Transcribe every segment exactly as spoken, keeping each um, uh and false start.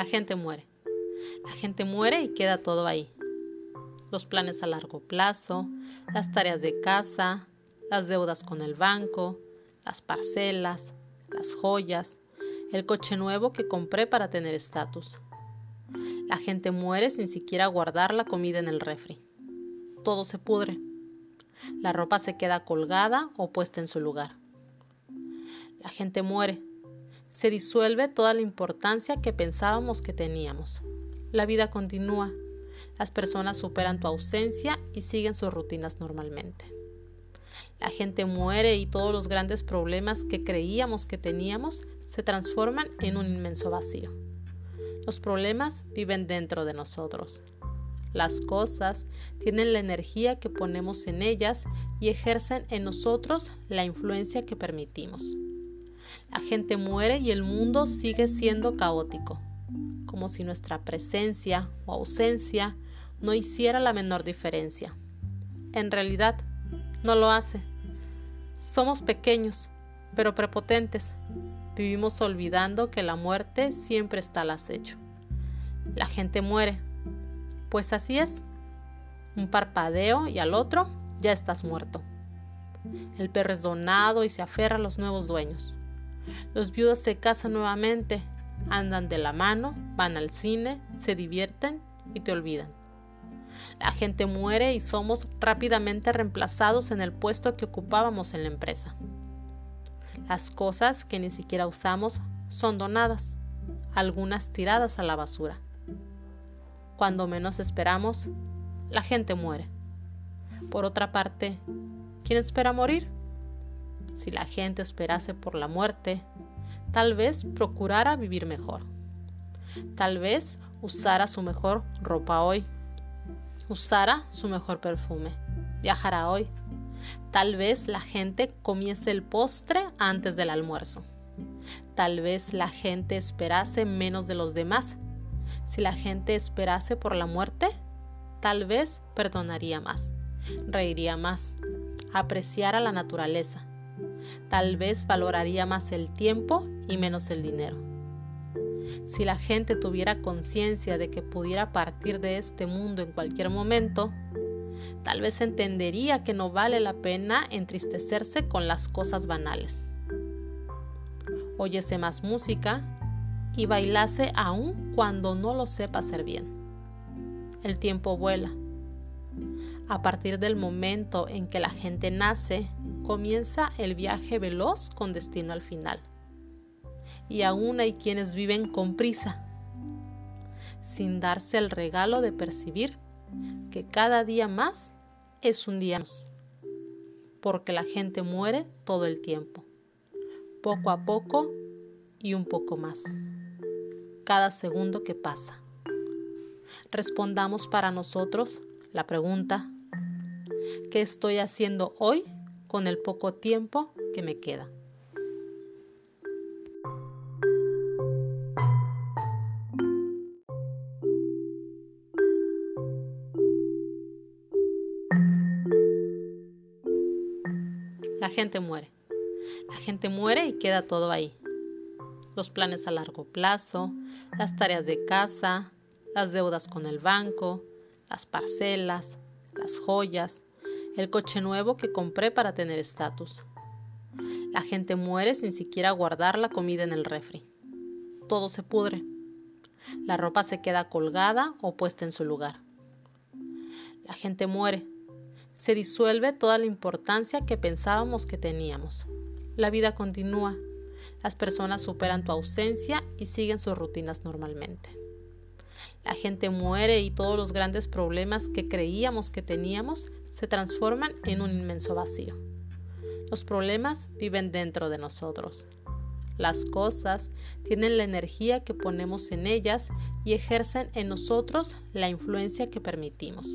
la gente muere. La gente muere y queda todo ahí. Los planes a largo plazo, las tareas de casa, las deudas con el banco, las parcelas, las joyas, el coche nuevo que compré para tener estatus. La gente muere sin siquiera guardar la comida en el refri. Todo se pudre. La ropa se queda colgada o puesta en su lugar. La gente muere. Se disuelve toda la importancia que pensábamos que teníamos. La vida continúa. Las personas superan tu ausencia y siguen sus rutinas normalmente. La gente muere y todos los grandes problemas que creíamos que teníamos se transforman en un inmenso vacío. Los problemas viven dentro de nosotros. Las cosas tienen la energía que ponemos en ellas y ejercen en nosotros la influencia que permitimos. La gente muere y el mundo sigue siendo caótico, como si nuestra presencia o ausencia no hiciera la menor diferencia. En realidad, no lo hace. Somos pequeños, pero prepotentes. Vivimos olvidando que la muerte siempre está al acecho. La gente muere. Pues así es. Un parpadeo y al otro ya estás muerto. El perro es donado y se aferra a los nuevos dueños. Los viudos se casan nuevamente, andan de la mano, van al cine, se divierten y te olvidan. La gente muere y somos rápidamente reemplazados en el puesto que ocupábamos en la empresa. Las cosas que ni siquiera usamos son donadas, algunas tiradas a la basura. Cuando menos esperamos, la gente muere. Por otra parte, ¿quién espera morir? Si la gente esperase por la muerte, tal vez procurara vivir mejor. Tal vez usara su mejor ropa hoy. Usara su mejor perfume. Viajará hoy. Tal vez la gente comiese el postre antes del almuerzo. Tal vez la gente esperase menos de los demás. Si la gente esperase por la muerte, tal vez perdonaría más, reiría más, apreciara la naturaleza. Tal vez valoraría más el tiempo y menos el dinero. Si la gente tuviera conciencia de que pudiera partir de este mundo en cualquier momento, tal vez entendería que no vale la pena entristecerse con las cosas banales. Oyese más música y bailase aún cuando no lo sepa hacer bien. El tiempo vuela. A partir del momento en que la gente nace, comienza el viaje veloz con destino al final. Y aún hay quienes viven con prisa, sin darse el regalo de percibir que cada día más es un día menos. Porque la gente muere todo el tiempo, poco a poco y un poco más. Cada segundo que pasa. Respondamos para nosotros la pregunta: ¿qué estoy haciendo hoy con el poco tiempo que me queda? La gente muere. La gente muere y queda todo ahí. Los planes a largo plazo, las tareas de casa, las deudas con el banco, las parcelas, las joyas, el coche nuevo que compré para tener estatus. La gente muere sin siquiera guardar la comida en el refri. Todo se pudre. La ropa se queda colgada o puesta en su lugar. La gente muere. Se disuelve toda la importancia que pensábamos que teníamos. La vida continúa. Las personas superan tu ausencia y siguen sus rutinas normalmente. La gente muere y todos los grandes problemas que creíamos que teníamos se transforman en un inmenso vacío. Los problemas viven dentro de nosotros. Las cosas tienen la energía que ponemos en ellas y ejercen en nosotros la influencia que permitimos.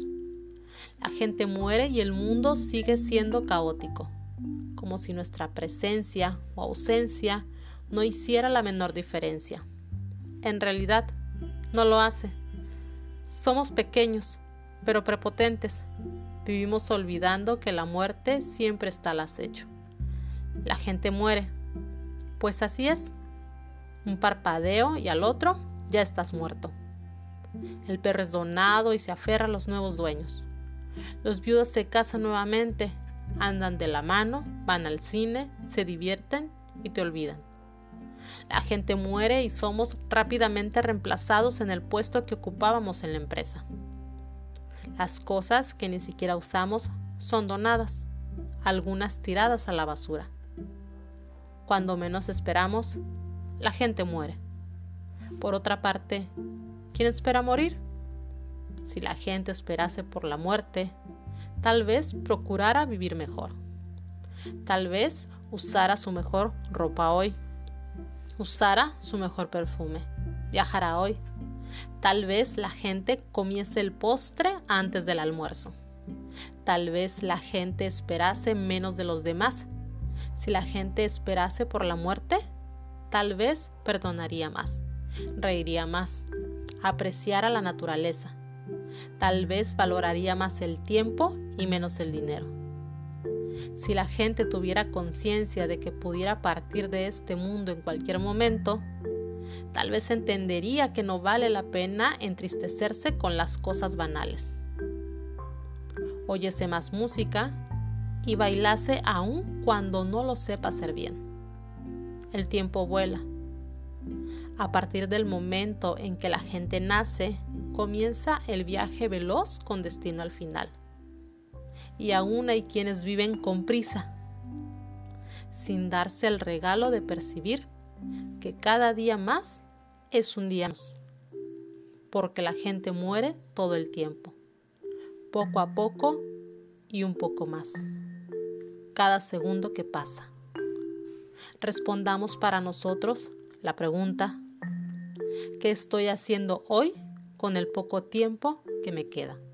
La gente muere y el mundo sigue siendo caótico, como si nuestra presencia o ausencia no hiciera la menor diferencia. En realidad, no lo hace. Somos pequeños, pero prepotentes. Vivimos olvidando que la muerte siempre está al acecho. La gente muere. Pues así es. Un parpadeo y al otro ya estás muerto. El perro es donado y se aferra a los nuevos dueños. Los viudas se casan nuevamente, andan de la mano, van al cine, se divierten y te olvidan. La gente muere y somos rápidamente reemplazados en el puesto que ocupábamos en la empresa. Las cosas que ni siquiera usamos son donadas, algunas tiradas a la basura. Cuando menos esperamos, la gente muere. Por otra parte, ¿quién espera morir? Si la gente esperase por la muerte, tal vez procurara vivir mejor. Tal vez usara su mejor ropa hoy. Usara su mejor perfume. Viajará hoy. Tal vez la gente comiese el postre antes del almuerzo. Tal vez la gente esperase menos de los demás. Si la gente esperase por la muerte, tal vez perdonaría más, reiría más, apreciara la naturaleza. Tal vez valoraría más el tiempo y menos el dinero. Si la gente tuviera conciencia de que pudiera partir de este mundo en cualquier momento, tal vez entendería que no vale la pena entristecerse con las cosas banales. Oyese más música y bailase aún cuando no lo sepa hacer bien. El tiempo vuela. A partir del momento en que la gente nace, comienza el viaje veloz con destino al final. Y aún hay quienes viven con prisa, sin darse el regalo de percibir que cada día más es un día menos, porque la gente muere todo el tiempo, poco a poco y un poco más, cada segundo que pasa. Respondamos para nosotros la pregunta: ¿qué estoy haciendo hoy con el poco tiempo que me queda?